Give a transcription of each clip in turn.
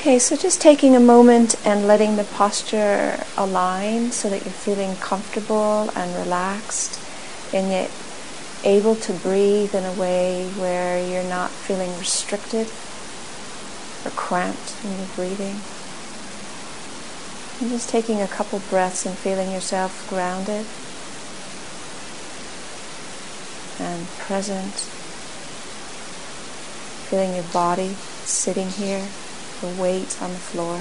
Okay, so just taking a moment and letting the posture align so that you're feeling comfortable and relaxed and yet able to breathe in a way where you're not feeling restricted or cramped in your breathing. And just taking a couple breaths and feeling yourself grounded and present, feeling your body sitting here, the weight on the floor,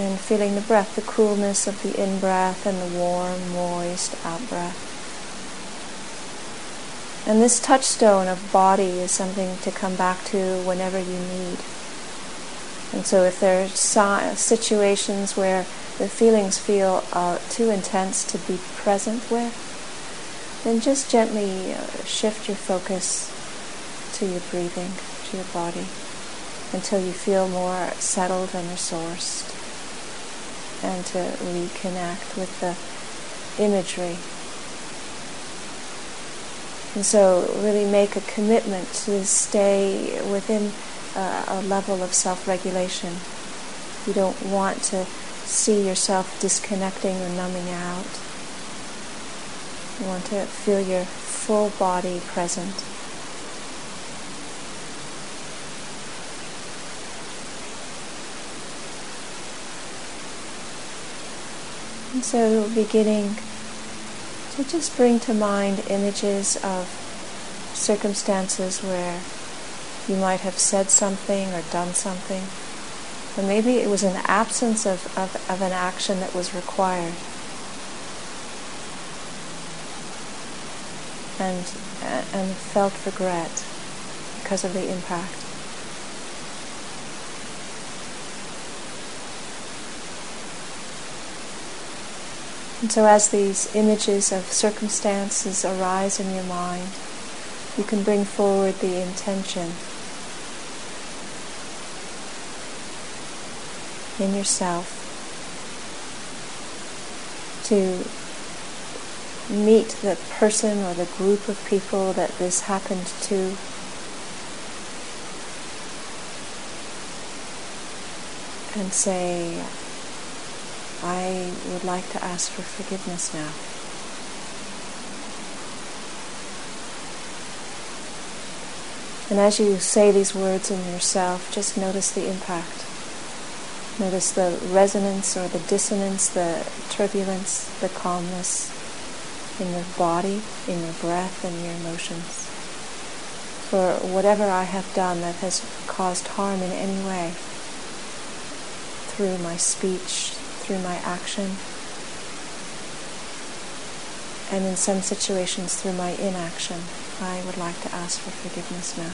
and feeling the breath, the coolness of the in-breath and the warm, moist out-breath. And this touchstone of body is something to come back to whenever you need. And so if there are situations where the feelings feel too intense to be present with, then just gently shift your focus to your breathing, to your body, until you feel more settled and resourced, and to reconnect with the imagery. And so really make a commitment to stay within a level of self-regulation. You don't want to see yourself disconnecting or numbing out. You want to feel your full body present. And so beginning to just bring to mind images of circumstances where you might have said something or done something, or maybe it was an absence of an action that was required. And felt regret because of the impact. And so as these images of circumstances arise in your mind, you can bring forward the intention in yourself to meet the person or the group of people that this happened to, and say, I would like to ask for forgiveness now. And as you say these words in yourself, just notice the impact. Notice the resonance or the dissonance, the turbulence, the calmness in your body, in your breath, and your emotions. For whatever I have done that has caused harm in any way, through my speech, through my action, and in some situations through my inaction, I would like to ask for forgiveness now.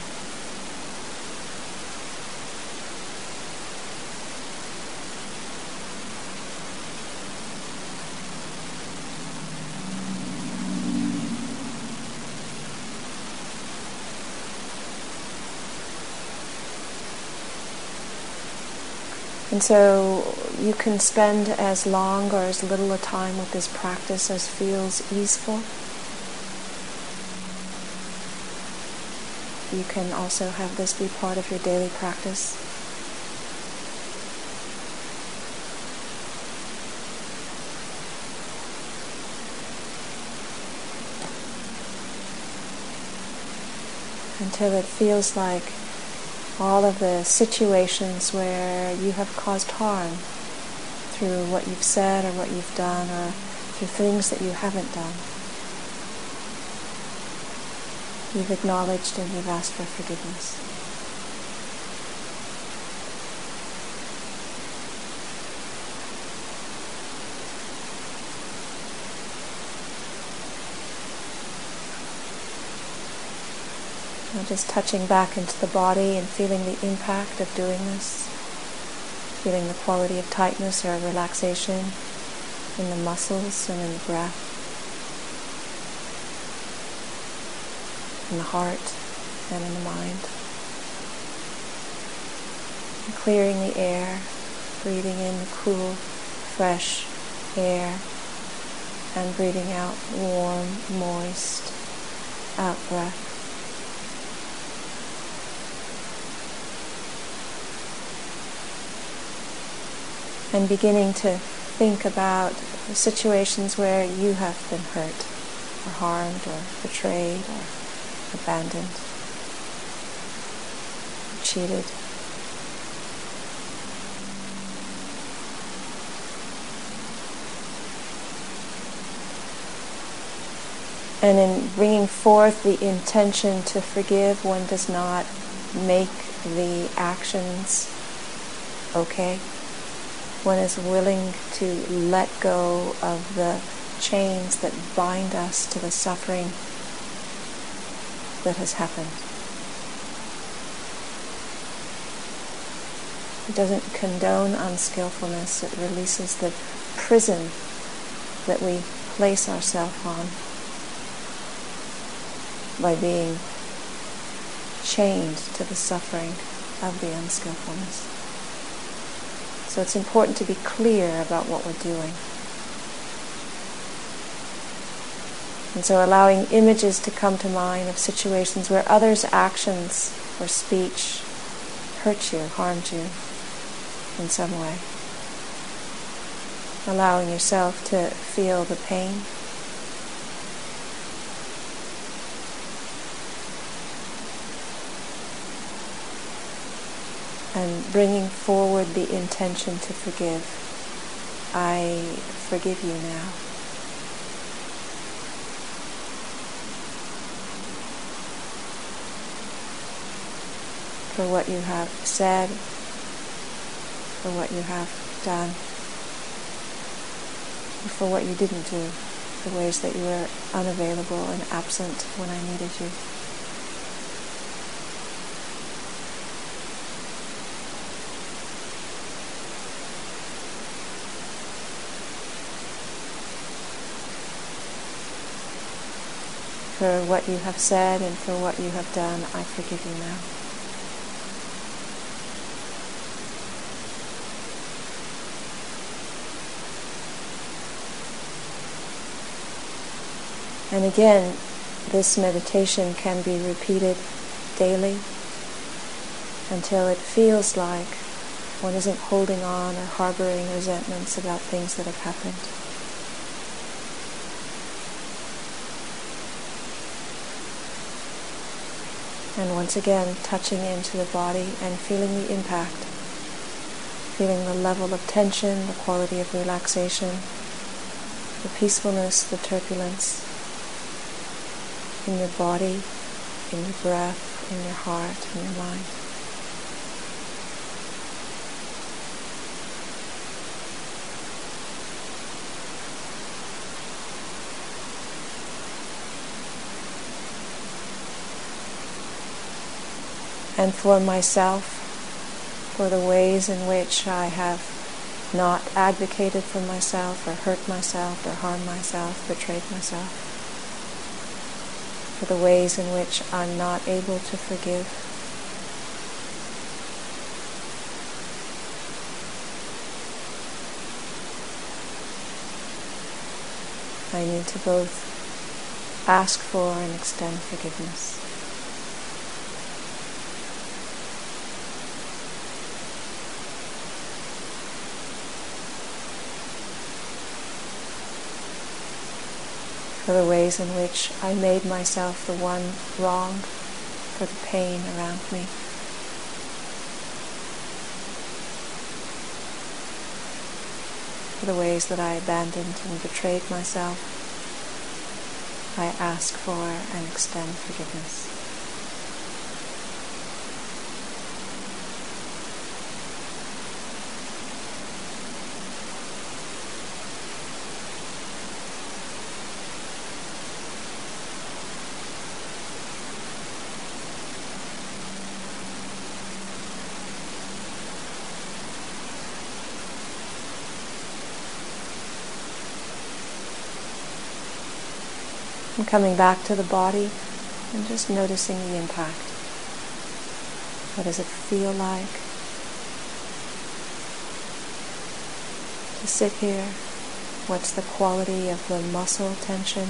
And so you can spend as long or as little a time with this practice as feels easeful. You can also have this be part of your daily practice. Until it feels like all of the situations where you have caused harm through what you've said or what you've done or through things that you haven't done, you've acknowledged and you've asked for forgiveness. Just touching back into the body and feeling the impact of doing this, feeling the quality of tightness or relaxation in the muscles and in the breath, in the heart and in the mind. And clearing the air, breathing in the cool, fresh air, and breathing out warm, moist out-breath. and beginning to think about situations where you have been hurt or harmed or betrayed or abandoned, cheated. And in bringing forth the intention to forgive, one does not make the actions okay. One is willing to let go of the chains that bind us to the suffering that has happened. It doesn't condone unskillfulness, it releases the prison that we place ourselves on by being chained to the suffering of the unskillfulness. So it's important to be clear about what we're doing. And so allowing images to come to mind of situations where others' actions or speech hurt you, harmed you in some way. Allowing yourself to feel the pain. And bringing forward the intention to forgive. I forgive you now. For what you have said, for what you have done, and for what you didn't do, the ways that you were unavailable and absent when I needed you. For what you have said and for what you have done, I forgive you now. And again, this meditation can be repeated daily until it feels like one isn't holding on or harboring resentments about things that have happened. And once again, touching into the body and feeling the impact, feeling the level of tension, the quality of relaxation, the peacefulness, the turbulence in your body, in your breath, in your heart, in your mind. And for myself, for the ways in which I have not advocated for myself, or hurt myself, or harmed myself, betrayed myself. For the ways in which I'm not able to forgive. I need to both ask for and extend forgiveness. For the ways in which I made myself the one wronged, for the pain around me. For the ways that I abandoned and betrayed myself, I ask for and extend forgiveness. And coming back to the body and just noticing the impact. What does it feel like to sit here? What's the quality of the muscle tension?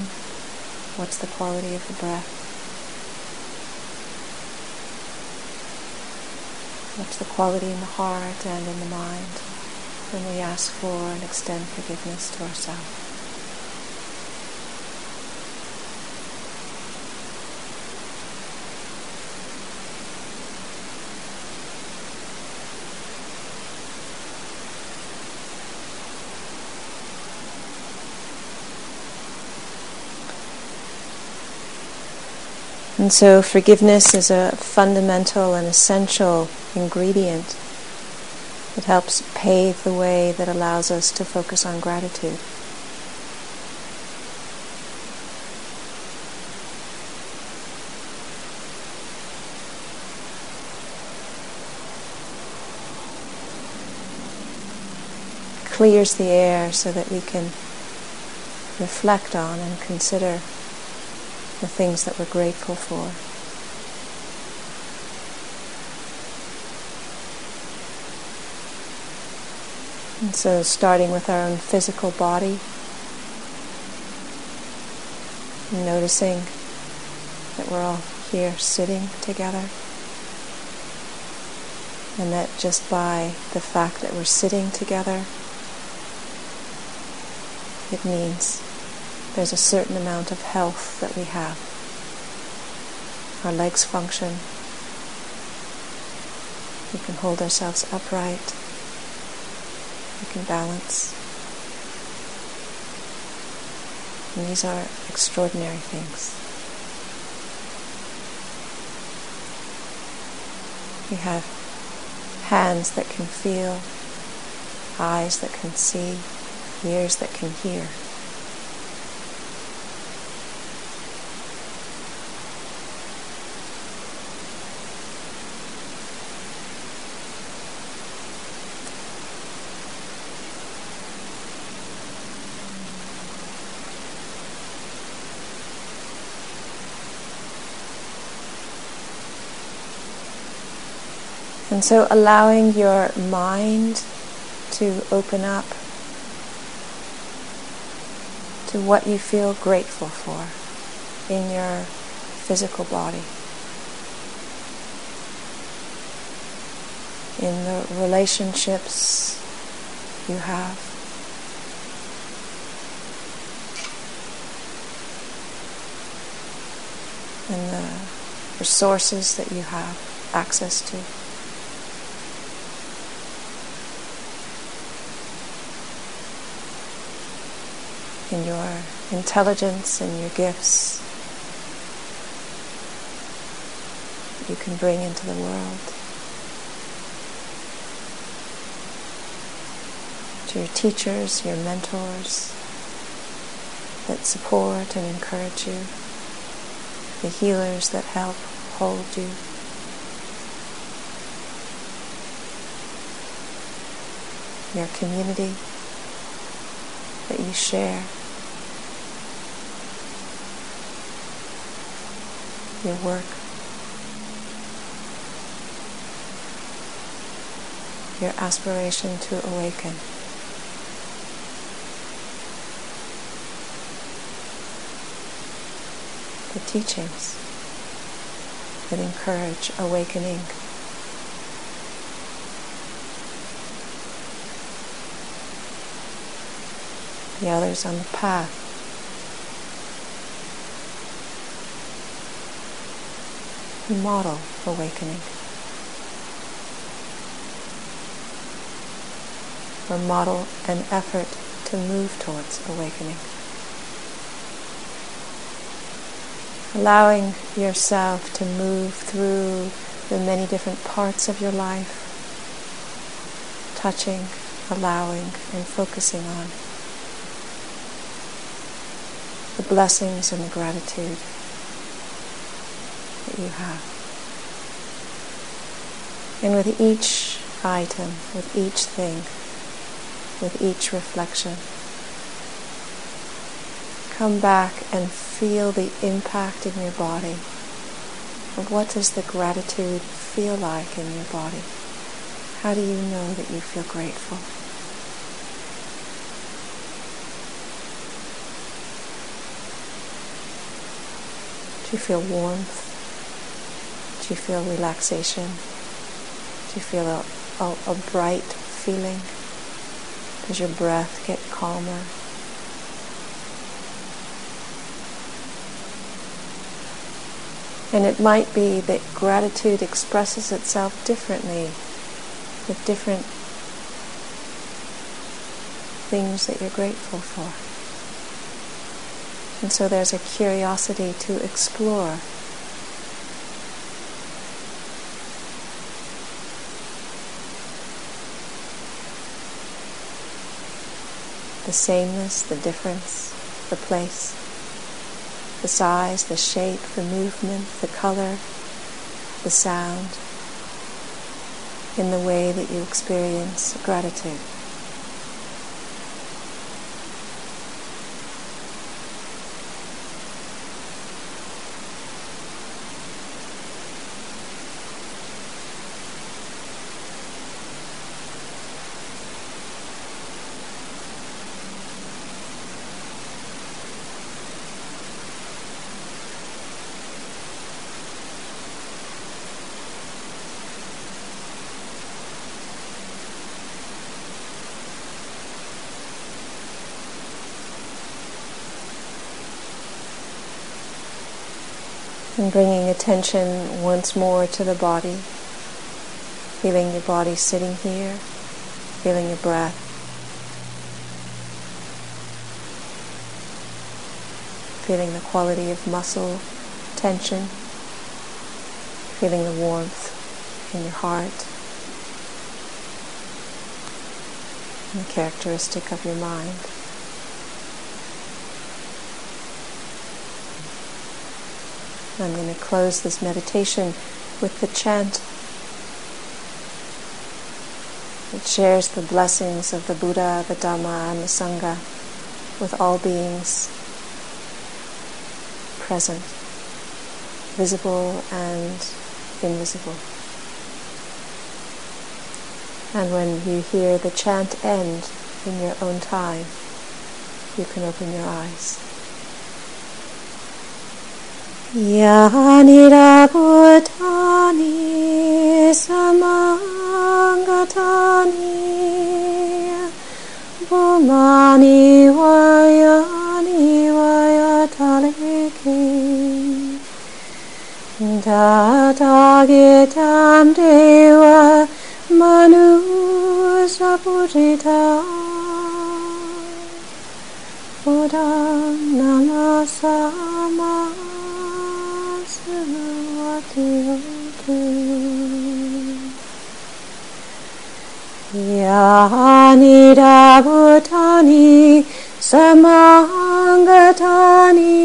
What's the quality of the breath? What's the quality in the heart and in the mind? when we ask for and extend forgiveness to ourselves. And so forgiveness is a fundamental and essential ingredient that helps pave the way that allows us to focus on gratitude. It clears the air so that we can reflect on and consider the things that we're grateful for. And so starting with our own physical body, noticing that we're all here sitting together, and that just by the fact that we're sitting together, it means there's a certain amount of health that we have. Our legs function. We can hold ourselves upright. We can balance. And these are extraordinary things. We have hands that can feel, eyes that can see, ears that can hear. And so allowing your mind to open up to what you feel grateful for in your physical body, in the relationships you have, and the resources that you have access to. In your intelligence and your gifts that you can bring into the world, to your teachers, your mentors that support and encourage you, the healers that help hold you. Your community that you share. Your work, your aspiration to awaken. The teachings that encourage awakening. The others on the path. Model awakening. Or model an effort to move towards awakening. Allowing yourself to move through the many different parts of your life, touching, allowing, and focusing on the blessings and the gratitude that you have. And with each item, with each thing, with each reflection, come back and feel the impact in your body. What does the gratitude feel like in your body? How do you know that you feel grateful? Do you feel warmth? Do you feel relaxation? Do you feel a bright feeling? Does your breath get calmer? And it might be that gratitude expresses itself differently with different things that you're grateful for. And so there's a curiosity to explore. The sameness, the difference, the place, the size, the shape, the movement, the color, the sound, in the way that you experience gratitude. And bringing attention once more to the body, feeling your body sitting here, feeling your breath. Feeling the quality of muscle tension, feeling the warmth in your heart, and the characteristic of your mind. I'm going to close this meditation with the chant that shares the blessings of the Buddha, the Dhamma, and the Sangha with all beings present, visible and invisible. And when you hear the chant end in your own time, you can open your eyes. Yani ragutani samangatani bumani vayani vayataliki datagetam deva manu sapurita buddha nalasama Yani Rabutani Samangatani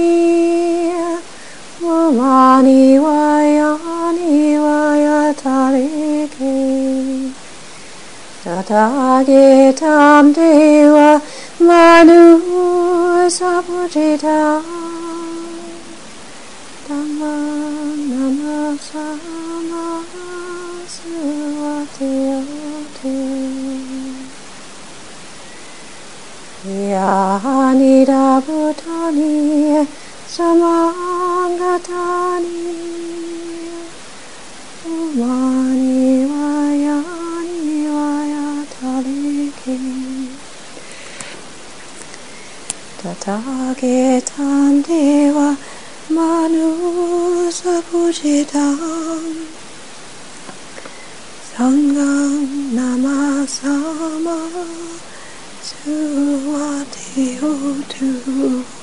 Umani Vayani Vayatariki Tatagetam Deva Manu Sapujita Dhamma Sama Suvati Oti Yani Rabutani Samangatani Umani Vayani Vayataliki Tatagetam Deva Manu Sapujitam Sangam Namasama Suvati Otu